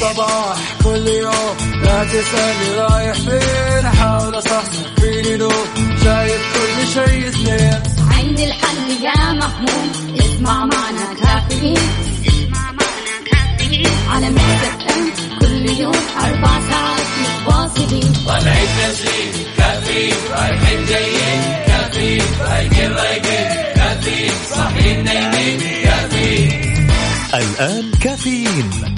الصباح كل يوم لا تسألني رايح فين أحاول أصحصح فيني لو شايف كل شيء سنين عندي الحل يا محمود اسمع معنا كافيين على ميكس اف ام كل يوم 4 ساعات متواصلين طالعين تسليم كافيين رايحين جايين كافيين رايقين رايقين كافيين صاحيين نايمين كافيين. الآن كافيين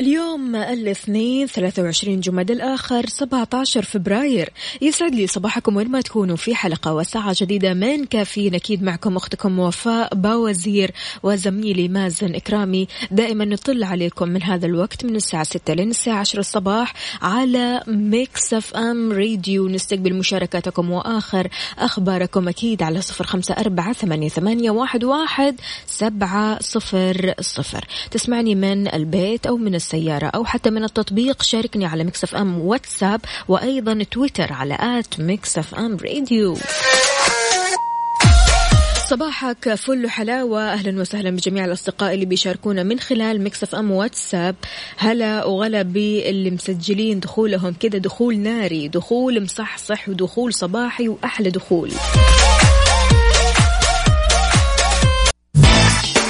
اليوم الاثنين 23 جمادى الآخر 17 فبراير. يسعد لي صباحكم وين ما تكونوا في حلقة وساعة جديدة من كافيين. أكيد معكم أختكم وفاء بوازير وزميلي مازن إكرامي. دائما نطل عليكم من هذا الوقت من الساعة 6 لين الساعة 10 الصباح على ميكس اف ام راديو. نستقبل مشاركاتكم وآخر أخباركم أكيد على 0548811700. تسمعني من البيت أو من السيارة أو حتى من التطبيق. شاركني على ميكس اف ام واتساب وأيضا تويتر على @mixfmradio. صباحك فل حلاوة. أهلا وسهلا بجميع الأصدقاء اللي بيشاركونا من خلال ميكس اف ام واتساب. هلا وغلا باللي مسجلين دخولهم كده دخول ناري دخول مصحصح ودخول صباحي وأحلى دخول.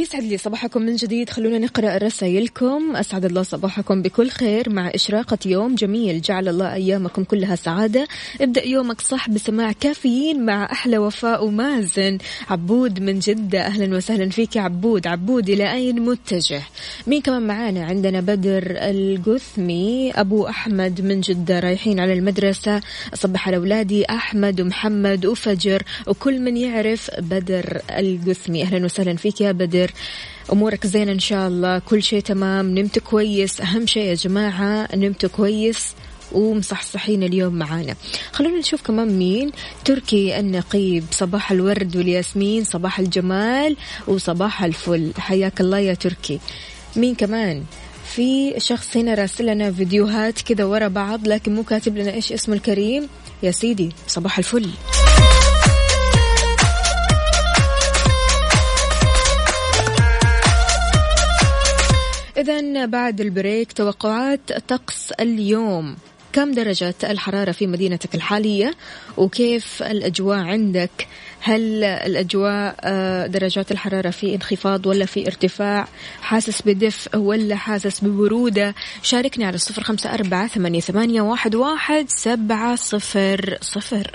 يسعد لي صباحكم من جديد. خلونا نقرأ رسائلكم. أسعد الله صباحكم بكل خير مع إشراقة يوم جميل. جعل الله أيامكم كلها سعادة. ابدأ يومك صح بسماع كافيين مع أحلى وفاء ومازن. عبود من جدة أهلا وسهلا فيك يا عبود. عبود إلى أين متجه؟ مين كمان معانا؟ عندنا بدر القثمي أبو أحمد من جدة رايحين على المدرسة. أصبح على أولادي أحمد ومحمد وفجر وكل من يعرف بدر القثمي. أهلا وسهلا فيك يا بدر. أمورك زينة إن شاء الله؟ كل شيء تمام؟ نمت كويس؟ أهم شيء يا جماعة نمت كويس ومصحصحين اليوم معانا. خلونا نشوف كمان مين. تركي النقيب صباح الورد والياسمين صباح الجمال وصباح الفل. حياك الله يا تركي. مين كمان؟ في شخص هنا راسلنا فيديوهات كذا ورا بعض لكن مو كاتب لنا إيش اسمه الكريم. يا سيدي صباح الفل. إذن بعد البريك توقعات طقس اليوم. كم درجة الحرارة في مدينتك الحالية وكيف الأجواء عندك؟ هل الأجواء درجات الحرارة في انخفاض ولا في ارتفاع؟ حاسس بدفء ولا حاسس ببرودة؟ شاركني على 0548811700.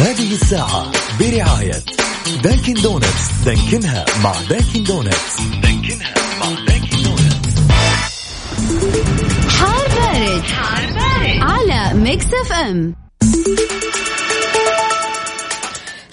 هذه الساعة برعاية دانكن دونتس. دانكنها مع دانكن دونتس. دانكنها مع دانكن دونتس. حار بارد حار بارد على ميكس اف ام.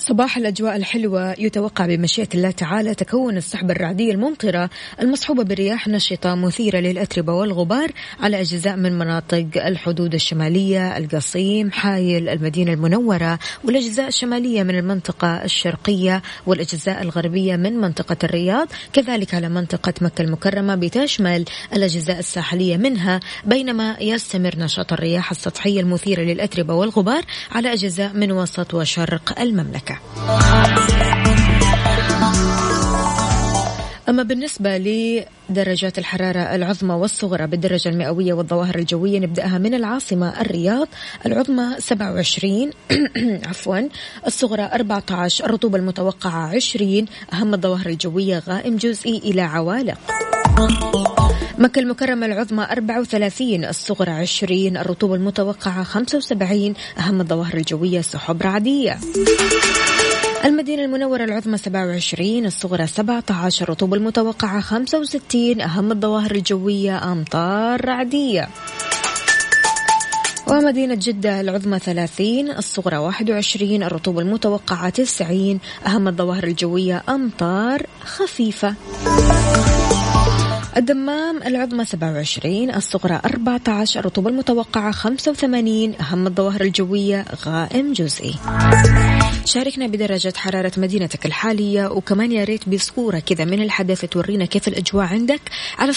صباح الأجواء الحلوة. يتوقع بمشيئة الله تعالى تكون السحب الرعدية الممطرة المصحوبة برياح نشطة مثيرة للأتربة والغبار على أجزاء من مناطق الحدود الشمالية، القصيم، حايل، المدينة المنورة والأجزاء الشمالية من المنطقة الشرقية والأجزاء الغربية من منطقة الرياض، كذلك على منطقة مكة المكرمة بتشمل الأجزاء الساحلية منها، بينما يستمر نشاط الرياح السطحية المثيرة للأتربة والغبار على أجزاء من وسط وشرق المملكة. أما بالنسبة لدرجات الحرارة العظمى والصغرى بالدرجة المئوية والظواهر الجوية نبدأها من العاصمة الرياض. العظمى 27 الصغرى 14، الرطوبة المتوقعة 20، أهم الظواهر الجوية غائم جزئي إلى عوالق. مكة المكرمة العظمى 34، الصغرى 20، الرطوبة المتوقعة 75، أهم الظواهر الجوية سحب رعدية. المدينة المنورة العظمى 27، الصغرى 17، الرطوبة المتوقعة 65، أهم الظواهر الجوية أمطار رعدية. ومدينة جدة العظمى 30، الصغرى 21، الرطوبة المتوقعة 90. أهم الظواهر الجوية أمطار خفيفة. الدمام العظمى 27، الصغرى 14، الرطوبة المتوقعة 85. أهم الظواهر الجوية غائم جزئي. شاركنا بدرجة حرارة مدينتك الحالية، وكمان يا ريت بصورة كذا من الحدث تورينا كيف الأجواء عندك على 0548811700،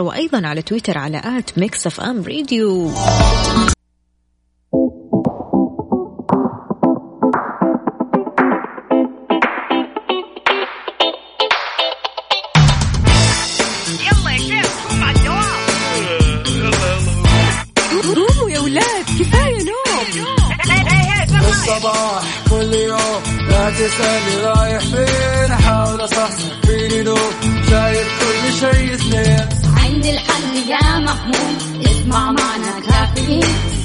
وأيضا على تويتر على @mixfmradio. صباح كل يوم لا تسألني رايح فين، أحاول أصحصح فيني لو شايف كل شيء سنين. عند الحل يا محمود، اسمع معنا كافيين،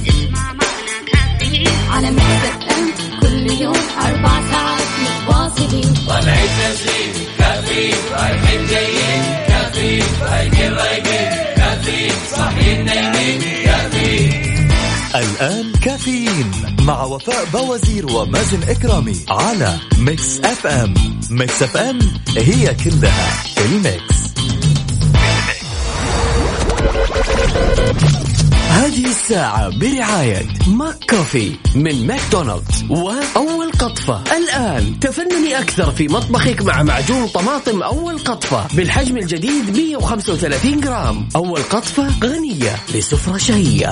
اسمع معنا كافيين على مكتب أم كل يوم 4 ساعات متواصلين. طالعين نازلين كافيين، رايحين جايين كافيين، رايقين رايقين كافيين، صاحيين نايمين كافيين. الآن كافيين مع وفاء بوازير ومازن اكرامي على ميكس اف ام. ميكس اف ام هي كلها الميكس. هذه الساعة برعاية ماك كوفي من ماكدونالدز. وأول قطفة الآن، تفنني أكثر في مطبخك مع معجون طماطم أول قطفة بالحجم الجديد 135 جرام. أول قطفة غنية لسفرة شهية.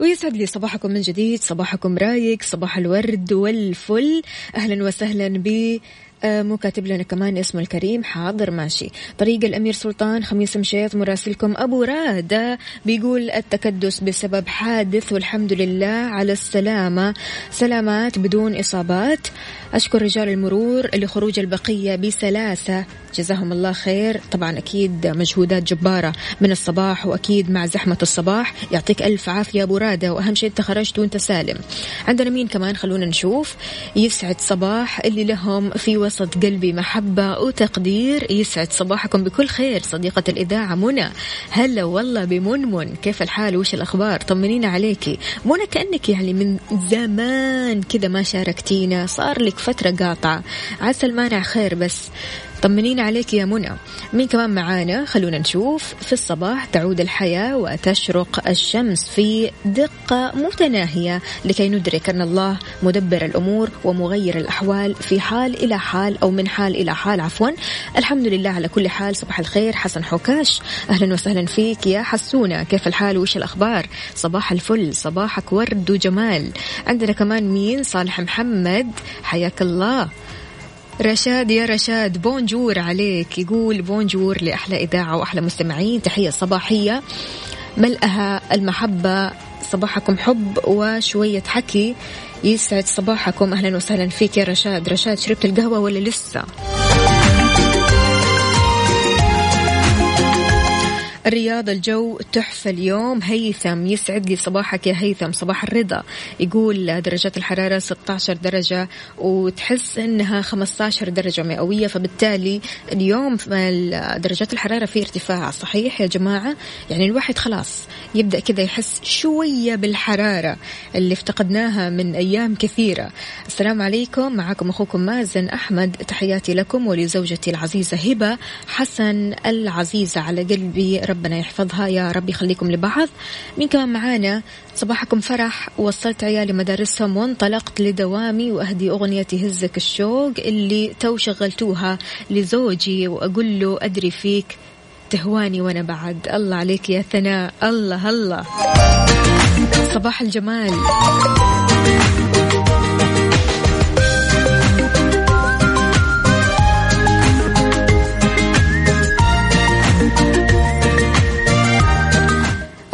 ويسعد لي صباحكم من جديد، صباحكم رايق، صباح الورد والفل. أهلا وسهلا ب مكاتب لنا كمان اسمه الكريم. حاضر ماشي. طريق الأمير سلطان خميس مشيط، مراسلكم أبو رادة بيقول التكدس بسبب حادث والحمد لله على السلامة، سلامات بدون إصابات. أشكر رجال المرور لخروج البقية بسلاسة، جزاهم الله خير. طبعا أكيد مجهودات جبارة من الصباح، وأكيد مع زحمة الصباح يعطيك ألف عافية أبو رادة، وأهم شيء أنت خرجت وأنت سالم. عندنا مين كمان؟ خلونا نشوف. يسعد صباح اللي لهم في وسط قلبي محبة وتقدير. يسعد صباحكم بكل خير صديقة الإذاعة منى. هلا والله بمنمن، كيف الحال وش الأخبار؟ طمنينا عليكي منى، كأنك يعني من زمان كذا ما شاركتينا، صار لك فترة قاطعة. عسل مانع خير، بس طمنين عليك يا منى. مين كمان معانا؟ خلونا نشوف. في الصباح تعود الحياة وتشرق الشمس في دقة متناهية لكي ندرك أن الله مدبر الأمور ومغير الأحوال في حال إلى حال أو من حال إلى حال عفوا. الحمد لله على كل حال. صباح الخير حسن حكاش، أهلا وسهلا فيك يا حسونة، كيف الحال وش الأخبار؟ صباح الفل، صباحك ورد وجمال. عندنا كمان مين؟ صالح محمد، حياك الله. رشاد يا رشاد بونجور عليك، يقول بونجور لأحلى إذاعة وأحلى مستمعين، تحية صباحية ملأها المحبة، صباحكم حب وشوية حكي. يسعد صباحكم، أهلا وسهلا فيك يا رشاد. رشاد شربت القهوة ولا لسه؟ الرياض الجو تحفة اليوم. هيثم يسعد لي صباحك يا هيثم، صباح الرضا. يقول درجات الحرارة 16 درجة وتحس أنها 15 درجة مئوية، فبالتالي اليوم درجات الحرارة في ارتفاع. صحيح يا جماعة، يعني الواحد خلاص يبدأ كذا يحس شوية بالحرارة اللي افتقدناها من أيام كثيرة. السلام عليكم، معكم أخوكم مازن أحمد، تحياتي لكم ولزوجتي العزيزة هبة حسن العزيزة على قلبي، ربنا يحفظها يا رب، يخليكم لبعض. مين كمان معانا؟ صباحكم فرح، وصلت عيالي مدارسهم وانطلقت لدوامي، وأهدي أغنية هزك الشوق اللي تو شغلتوها لزوجي، وأقول له أدري فيك تهواني وأنا بعد. الله عليك يا ثناء، الله الله، صباح الجمال.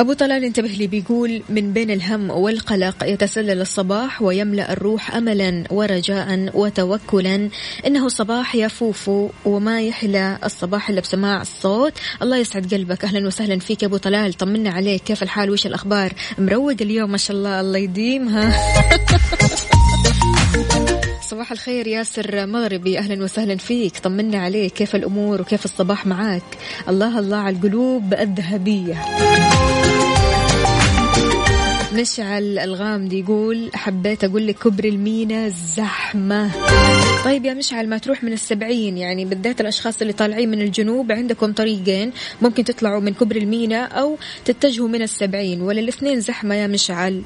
أبو طلال انتبه لي، بيقول من بين الهم والقلق يتسلل الصباح ويملأ الروح أملا ورجاء وتوكلا، إنه صباح يا فوفو وما يحلى الصباح إلا بسماع الصوت. الله يسعد قلبك، أهلا وسهلا فيك يا أبو طلال، طمنا عليك، كيف الحال وش الأخبار؟ مروق اليوم ما شاء الله، الله يديمها. صباح الخير ياسر مغربي، أهلا وسهلا فيك، طمنا عليك، كيف الأمور وكيف الصباح معاك؟ الله الله على القلوب الذهبية. نشعل الغام دي يقول حبيت أقول لك كبر المينا زحمة. طيب يا مشعل، ما تروح من ال70، يعني بالذات الأشخاص اللي طالعين من الجنوب عندكم طريقين، ممكن تطلعوا من كبر المينا أو تتجهوا من ال70، ولا الاثنين زحمة يا مشعل؟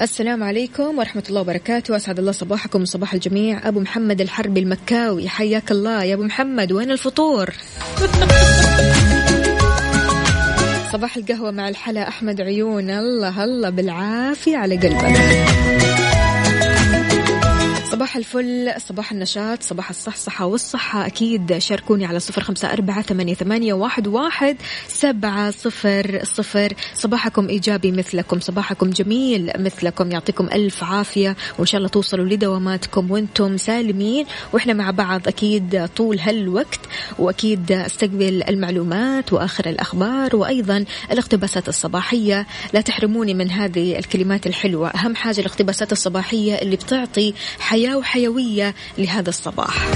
السلام عليكم ورحمة الله وبركاته، أسعد الله صباحكم وصباح الجميع. أبو محمد الحربي المكاوي، حياك الله يا أبو محمد، وين الفطور؟ صباح القهوة مع الحلا أحمد عيون، الله الله بالعافية على قلبك. صباح الفل، صباح النشاط، صباح الصحصحة والصحة. أكيد شاركوني على 0548811700. صباحكم إيجابي مثلكم، صباحكم جميل مثلكم، يعطيكم ألف عافية، وإن شاء الله توصلوا لدواماتكم وإنتم سالمين، وإحنا مع بعض أكيد طول هالوقت، وأكيد استقبل المعلومات وآخر الأخبار وأيضا الاقتباسات الصباحية. لا تحرموني من هذه الكلمات الحلوة، أهم حاجة الاقتباسات الصباحية اللي بتعطي حياة وحيوية لهذا الصباح.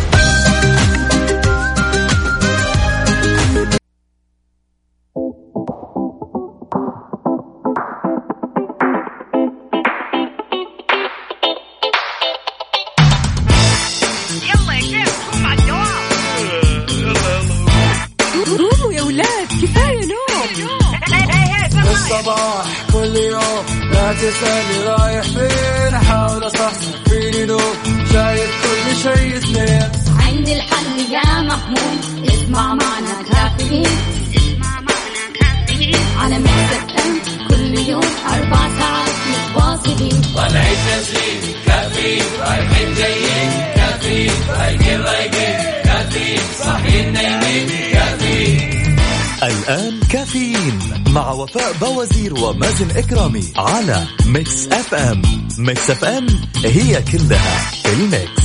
الآن كافيين مع وفاء بوازير ومازن اكرامي على ميكس اف ام. ميكس اف ام هي كلها الميكس.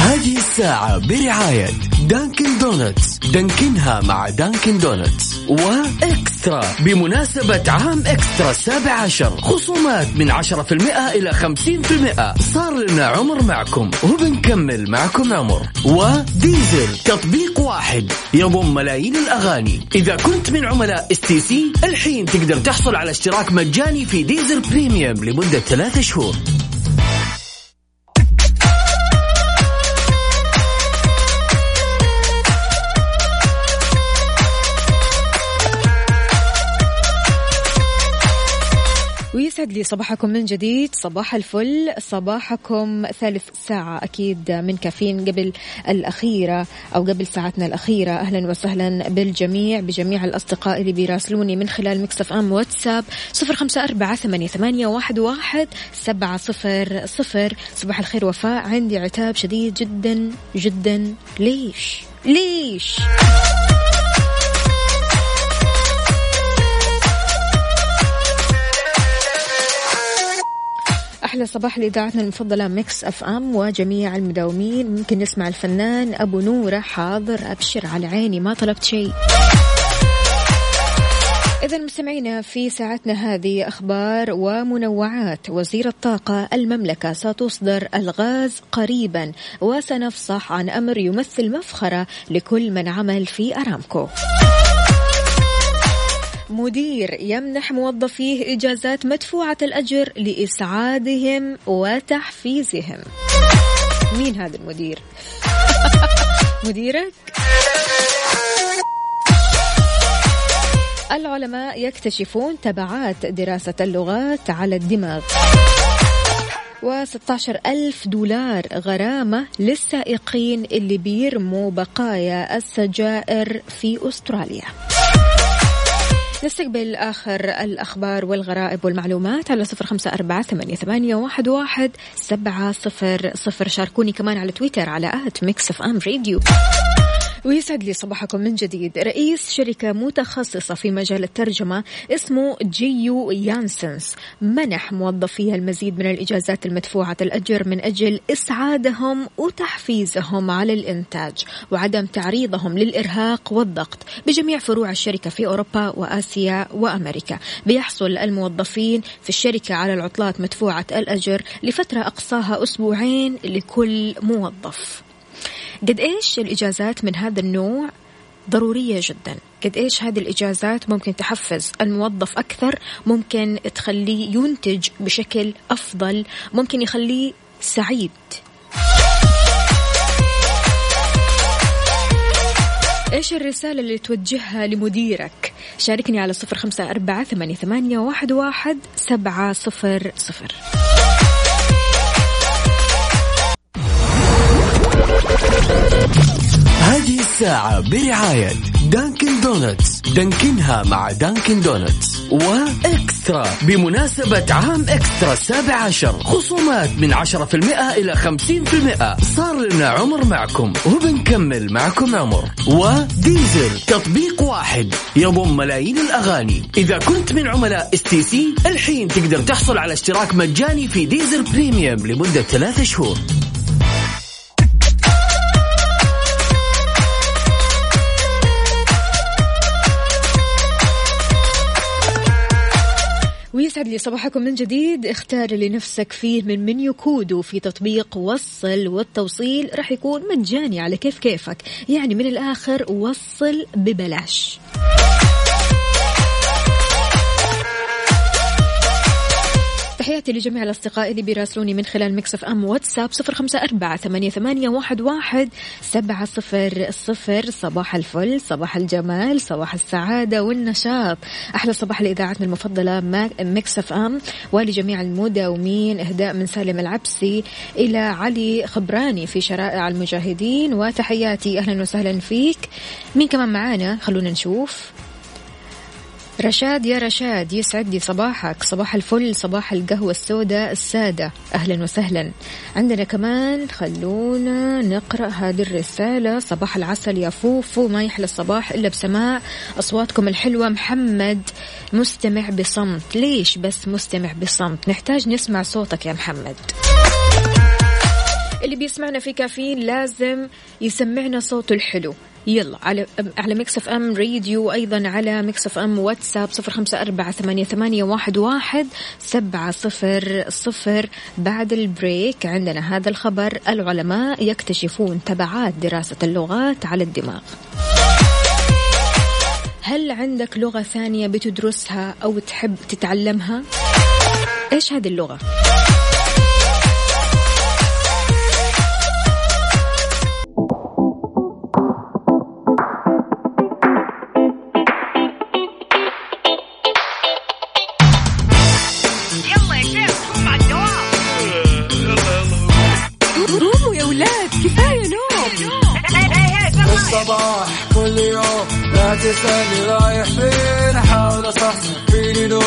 هذه الساعة برعاية دانكن دونتس، دانكنها مع دانكن دونتس، وإكسترا بمناسبة عام إكسترا 17، خصومات من 10% إلى 50%. صار لنا عمر معكم وبنكمل معكم عمر. وديزر، تطبيق واحد يضم ملايين الأغاني. إذا كنت من عملاء STC الحين تقدر تحصل على اشتراك مجاني في ديزر بريميوم لمدة 3 شهور. ويسعد لي صباحكم من جديد، صباح الفل، صباحكم ثالث ساعة أكيد من كافيين قبل الأخيرة أو قبل ساعتنا الأخيرة. أهلا وسهلا بالجميع، بجميع الأصدقاء اللي بيراسلوني من خلال ميكس اف ام واتساب 0548811700. صباح الخير وفاء، عندي عتاب شديد جدا جدا. ليش؟ أحلى صباح لإذاعتنا المفضلة ميكس أف أم وجميع المداومين. ممكن نسمع الفنان أبو نورة، حاضر أبشر على عيني ما طلبت شيء. إذا مستمعينا في ساعتنا هذه أخبار ومنوعات. وزير الطاقة، المملكة ستصدر الغاز قريبا، وسنفصح عن أمر يمثل مفخرة لكل من عمل في أرامكو. مدير يمنح موظفيه إجازات مدفوعة الأجر لإسعادهم وتحفيزهم. مين هذا المدير؟ مديرك؟ العلماء يكتشفون تبعات دراسة اللغات على الدماغ. و$16,000 غرامة للسائقين اللي بيرموا بقايا السجائر في أستراليا. نستقبل آخر الأخبار والغرائب والمعلومات على 0548811700. شاركوني كمان على تويتر على @mixfmradio. ويسعد لي صباحكم من جديد. رئيس شركة متخصصة في مجال الترجمة اسمه جيو يانسنس منح موظفيها المزيد من الإجازات المدفوعة الأجر من أجل إسعادهم وتحفيزهم على الإنتاج وعدم تعريضهم للإرهاق والضغط بجميع فروع الشركة في أوروبا وآسيا وأمريكا. بيحصل الموظفين في الشركة على العطلات مدفوعة الأجر لفترة أقصاها أسبوعين لكل موظف. قد إيش الإجازات من هذا النوع ضرورية جدا، قد إيش هذه الإجازات ممكن تحفز الموظف أكثر، ممكن تخليه ينتج بشكل أفضل، ممكن يخليه سعيد. إيش الرسالة اللي توجهها لمديرك؟ شاركني على 0548811700. هذه الساعة برعاية دانكن دونتس، دانكنها مع دانكن دونتس، وإكسترا بمناسبة عام إكسترا 17 خصومات من 10% إلى 50%. صار لنا عمر معكم وبنكمل معكم عمر. وديزر تطبيق واحد يضم ملايين الأغاني. إذا كنت من عملاء STC الحين تقدر تحصل على اشتراك مجاني في ديزر بريميوم لمدة 3 شهور. ويسعد لي صباحكم من جديد. اختار لنفسك فيه من منيو كودو في تطبيق وصل، والتوصيل راح يكون مجاني على كيف كيفك، يعني من الآخر وصل ببلاش. تحياتي لجميع الأصدقاء اللي بيراسلوني من خلال ميكس اف ام واتساب 0548811700. صباح الفل، صباح الجمال، صباح السعادة والنشاط. أحلى صباح لإذاعتنا المفضلة ميكس اف ام، ولجميع المداومين إهداء من سالم العبسي إلى علي خبراني في شرائع المجاهدين، وتحياتي أهلا وسهلا فيك. مين كمان معانا؟ خلونا نشوف. رشاد، يا رشاد يسعد لي صباحك، صباح الفل، صباح القهوة السوداء السادة، أهلا وسهلا. عندنا كمان، خلونا نقرأ هذه الرسالة. صباح العسل يا فوفو، ما يحلى الصباح إلا بسماع أصواتكم الحلوة. محمد مستمع بصمت. ليش بس مستمع بصمت؟ نحتاج نسمع صوتك يا محمد. اللي بيسمعنا في كافيين لازم يسمعنا صوته الحلو. يلا على ميكس اف ام راديو، أيضا على ميكس اف ام واتساب 0548811700. بعد البريك عندنا هذا الخبر: العلماء يكتشفون تبعات دراسة اللغات على الدماغ. هل عندك لغة ثانية بتدرسها أو تحب تتعلمها؟ إيش هذه اللغة؟ تسألني رايح فين، أحاول أصحصح فيني لو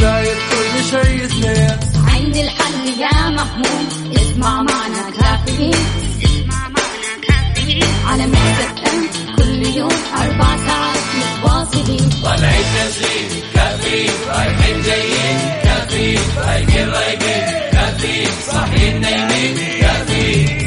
شايف كل شيء اثنين. عندي الحل يا محمود، اسمع معنا كافيين، اسمع معنا كافيين على مكتب كل يوم 4 ساعات متواصلين. طالعين نازلين كافيين، رايحين جايين كافيين، رايقين رايقين كافيين، صاحيين نايمين كافيين.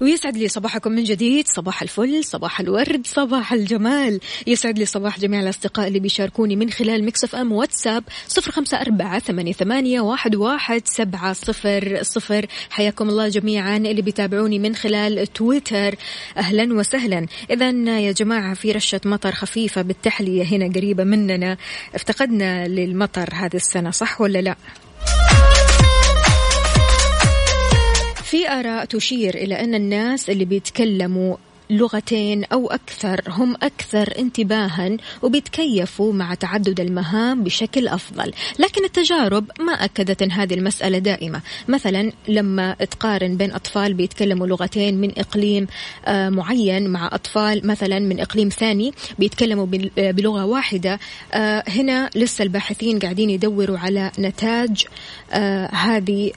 ويسعد لي صباحكم من جديد. صباح الفل، صباح الورد، صباح الجمال. يسعد لي صباح جميع الأصدقاء اللي بيشاركوني من خلال ميكس اف ام واتساب 0548811700. حياكم الله جميعا اللي بيتابعوني من خلال تويتر، أهلا وسهلا. إذن يا جماعة في رشة مطر خفيفة بالتحلية هنا قريبة مننا، افتقدنا للمطر هذه السنة، صح ولا لا؟ في آراء تشير إلى أن الناس اللي بيتكلموا لغتين أو أكثر هم أكثر انتباهاً وبيتكيفوا مع تعدد المهام بشكل أفضل، لكن التجارب ما أكدت أن هذه المسألة دائمة. مثلاً لما تقارن بين أطفال بيتكلموا لغتين من إقليم معين مع أطفال مثلاً من إقليم ثاني بيتكلموا بلغة واحدة، هنا لسه الباحثين قاعدين يدوروا على نتاج هذه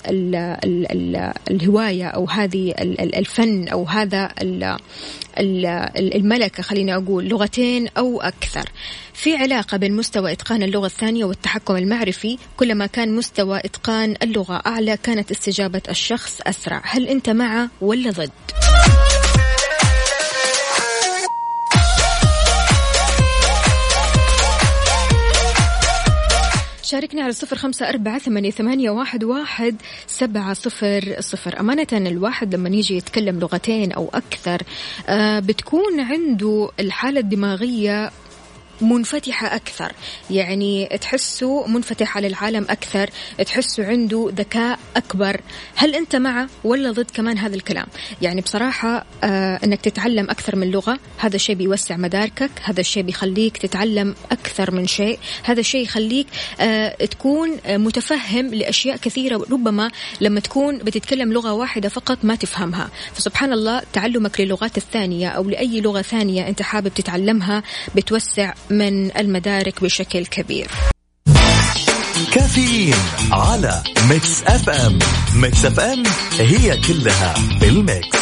الهواية أو هذه الفن أو هذا الملكة، خلينا أقول لغتين أو أكثر. في علاقة بين مستوى إتقان اللغة الثانية والتحكم المعرفي، كلما كان مستوى إتقان اللغة أعلى كانت استجابة الشخص أسرع. هل أنت مع ولا ضد؟ شاركني على 0548811700. أمانة الواحد لما يجي يتكلم لغتين أو أكثر بتكون عنده الحالة الدماغية منفتحة أكثر، يعني تحسه منفتح على العالم أكثر، تحسه عنده ذكاء أكبر. هل أنت مع ولا ضد كمان هذا الكلام؟ يعني بصراحة أنك تتعلم أكثر من لغة، هذا الشيء بيوسع مداركك، هذا الشيء بيخليك تتعلم أكثر من شيء، هذا الشيء يخليك تكون متفهم لأشياء كثيرة ربما لما تكون بتتكلم لغة واحدة فقط ما تفهمها. فسبحان الله، تعلمك للغات الثانية أو لأي لغة ثانية أنت حابب تتعلمها بتوسع من المدارك بشكل كبير. كافيين على ميكس اف ام. ميكس اف ام هي كلها بالميكس.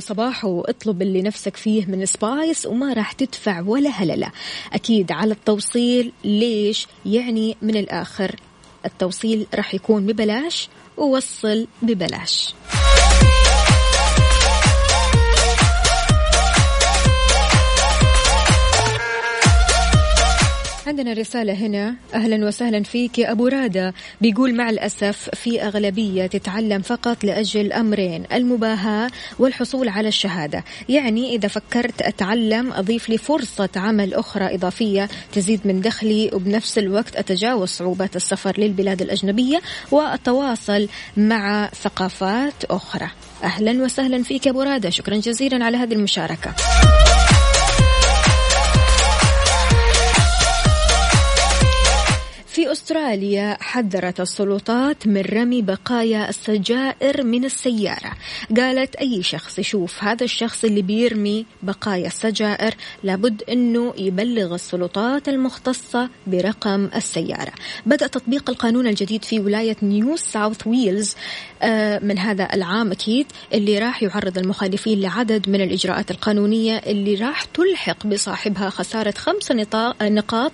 صباحو اطلب اللي نفسك فيه من سبايس وما راح تدفع ولا هللة. أكيد على التوصيل، ليش؟ يعني من الآخر التوصيل راح يكون ببلاش، ووصل ببلاش. عندنا رسالة هنا، أهلا وسهلا فيك يا أبو رادة. بيقول مع الأسف في أغلبية تتعلم فقط لأجل أمرين، المباهاة والحصول على الشهادة. يعني إذا فكرت أتعلم أضيف لي فرصة عمل أخرى إضافية تزيد من دخلي، وبنفس الوقت أتجاوز صعوبات السفر للبلاد الأجنبية وأتواصل مع ثقافات أخرى. أهلا وسهلا فيك يا أبو رادة، شكرا جزيلا على هذه المشاركة. في أستراليا حذرت السلطات من رمي بقايا السجائر من السيارة. قالت أي شخص يشوف هذا الشخص اللي بيرمي بقايا السجائر لابد أنه يبلغ السلطات المختصة برقم السيارة. بدأ تطبيق القانون الجديد في ولاية نيو ساوث ويلز من هذا العام، أكيد اللي راح يعرض المخالفين لعدد من الإجراءات القانونية اللي راح تلحق بصاحبها خسارة 5 نقاط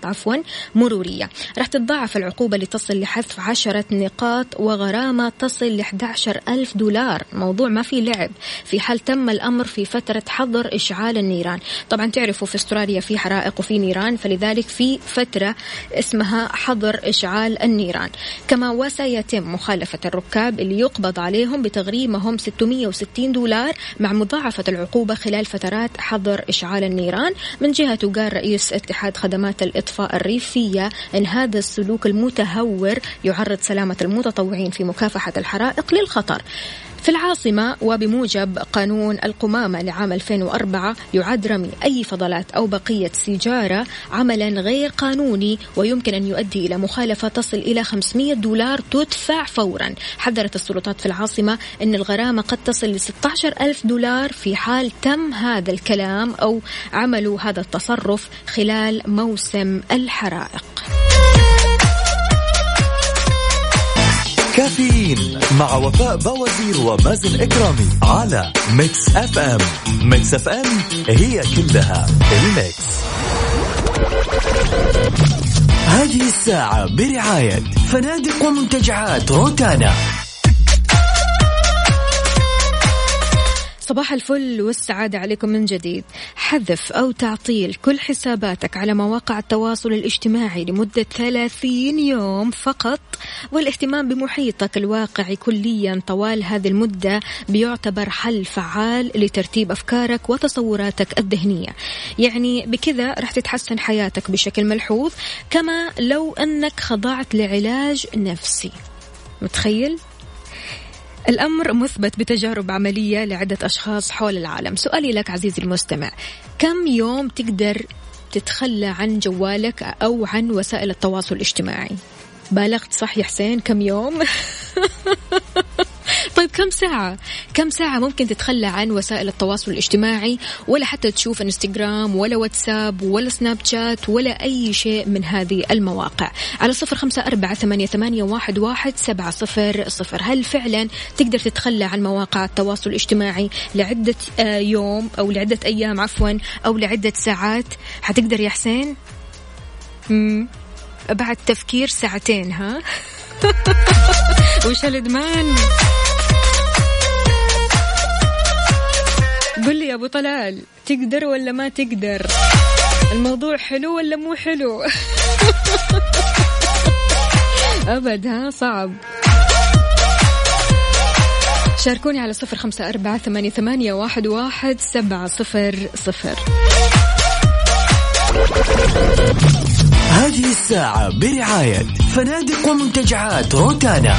مرورية. راح ضعف العقوبة لتصل لحذف 10 نقاط وغرامة تصل ل$11,000. موضوع ما في لعب في حال تم الأمر في فترة حظر إشعال النيران. طبعا تعرفوا في أستراليا في حرائق وفي نيران، فلذلك في فترة اسمها حظر إشعال النيران. كما وسيتم مخالفة الركاب اللي يقبض عليهم بتغريمهم $660 مع مضاعفة العقوبة خلال فترات حظر إشعال النيران. من جهته قال رئيس اتحاد خدمات الإطفاء الريفية إن هذا السلوك المتهور يعرض سلامة المتطوعين في مكافحة الحرائق للخطر في العاصمة. وبموجب قانون القمامة لعام 2004 يعد رمي أي فضلات أو بقية سيجارة عملا غير قانوني، ويمكن أن يؤدي إلى مخالفة تصل إلى $500 تدفع فورا. حذرت السلطات في العاصمة أن الغرامة قد تصل ل$16,000 في حال تم هذا الكلام أو عملوا هذا التصرف خلال موسم الحرائق. كافيين مع وفاء بوازير ومازن اكرامي على ميكس اف ام. ميكس اف ام هي كلها الميكس. هذه الساعة برعاية فنادق ومنتجعات روتانا. صباح الفل والسعادة عليكم من جديد. حذف أو تعطيل كل حساباتك على مواقع التواصل الاجتماعي لمدة 30 يوم فقط، والاهتمام بمحيطك الواقعي كليا طوال هذه المدة بيعتبر حل فعال لترتيب أفكارك وتصوراتك الذهنية. يعني بكذا رح تتحسن حياتك بشكل ملحوظ، كما لو أنك خضعت لعلاج نفسي. متخيل؟ الأمر مثبت بتجارب عملية لعدة أشخاص حول العالم. سؤالي لك عزيزي المستمع، كم يوم تقدر تتخلى عن جوالك أو عن وسائل التواصل الاجتماعي؟ بالغت صح يا حسين؟ كم يوم؟ طيب كم ساعة ممكن تتخلى عن وسائل التواصل الاجتماعي ولا حتى تشوف انستغرام ولا واتساب ولا سناب شات ولا أي شيء من هذه المواقع؟ على 0548811700. هل فعلا تقدر تتخلى عن مواقع التواصل الاجتماعي لعدة يوم أو لعدة أيام أو لعدة ساعات؟ هتقدر يا حسين؟ بعد تفكير ساعتين. ها وش هالإدمان؟ قل لي يا أبو طلال، تقدر ولا ما تقدر؟ الموضوع حلو ولا مو حلو؟ أبد، ها صعب. شاركوني على 0548811700. هذه الساعة برعاية فنادق ومنتجعات روتانا.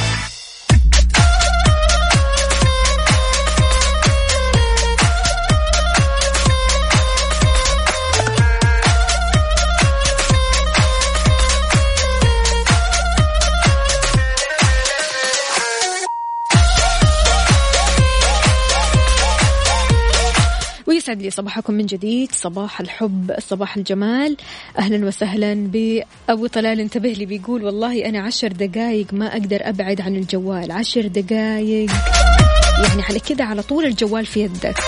يسعد لي صباحكم من جديد، صباح الحب صباح الجمال. أهلا وسهلا بأبو طلال. انتبه لي، بيقول والله أنا 10 دقايق ما أقدر أبعد عن الجوال. 10 دقايق يعني على كده على طول الجوال في يدك.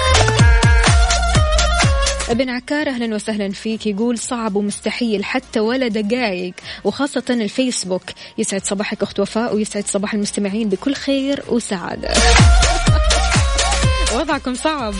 ابن عكار أهلا وسهلا فيك، يقول صعب ومستحيل حتى ولا دقايق، وخاصة الفيسبوك. يسعد صباحك أخت وفاء، ويسعد صباح المستمعين بكل خير وسعادة. وضعكم صعب.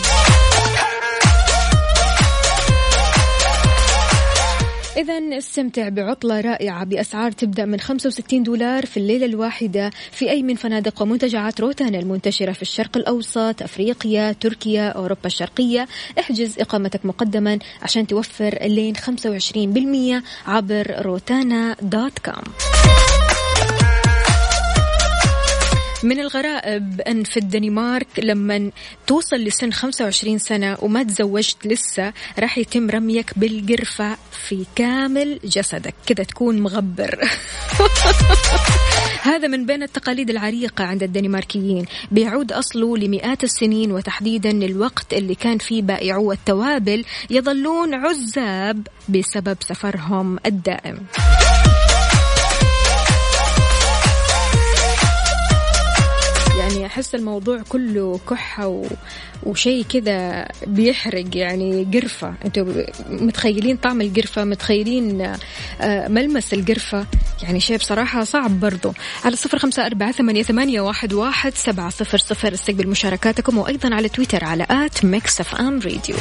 إذن استمتع بعطلة رائعة بأسعار تبدأ من $65 في الليلة الواحدة في أي من فنادق ومنتجعات روتانا المنتشرة في الشرق الأوسط، أفريقيا، تركيا، أوروبا الشرقية. احجز إقامتك مقدما عشان توفر لين 25% عبر rotana.com. من الغرائب أن في الدنمارك لما توصل لسن 25 سنة وما تزوجت لسه راح يتم رميك بالقرفة في كامل جسدك، كذا تكون مغبر. هذا من بين التقاليد العريقة عند الدنماركيين، بيعود أصله لمئات السنين، وتحديدا الوقت اللي كان فيه بائعو التوابل يظلون عزاب بسبب سفرهم الدائم. يعني أحس الموضوع كله كحة وشي كذا بيحرق، يعني قرفة. أنتوا متخيلين طعم القرفة، متخيلين ملمس القرفة، يعني شيء بصراحة صعب برضو. على 0548811700 استقبل مشاركاتكم، وأيضا على تويتر على @mixfmradio.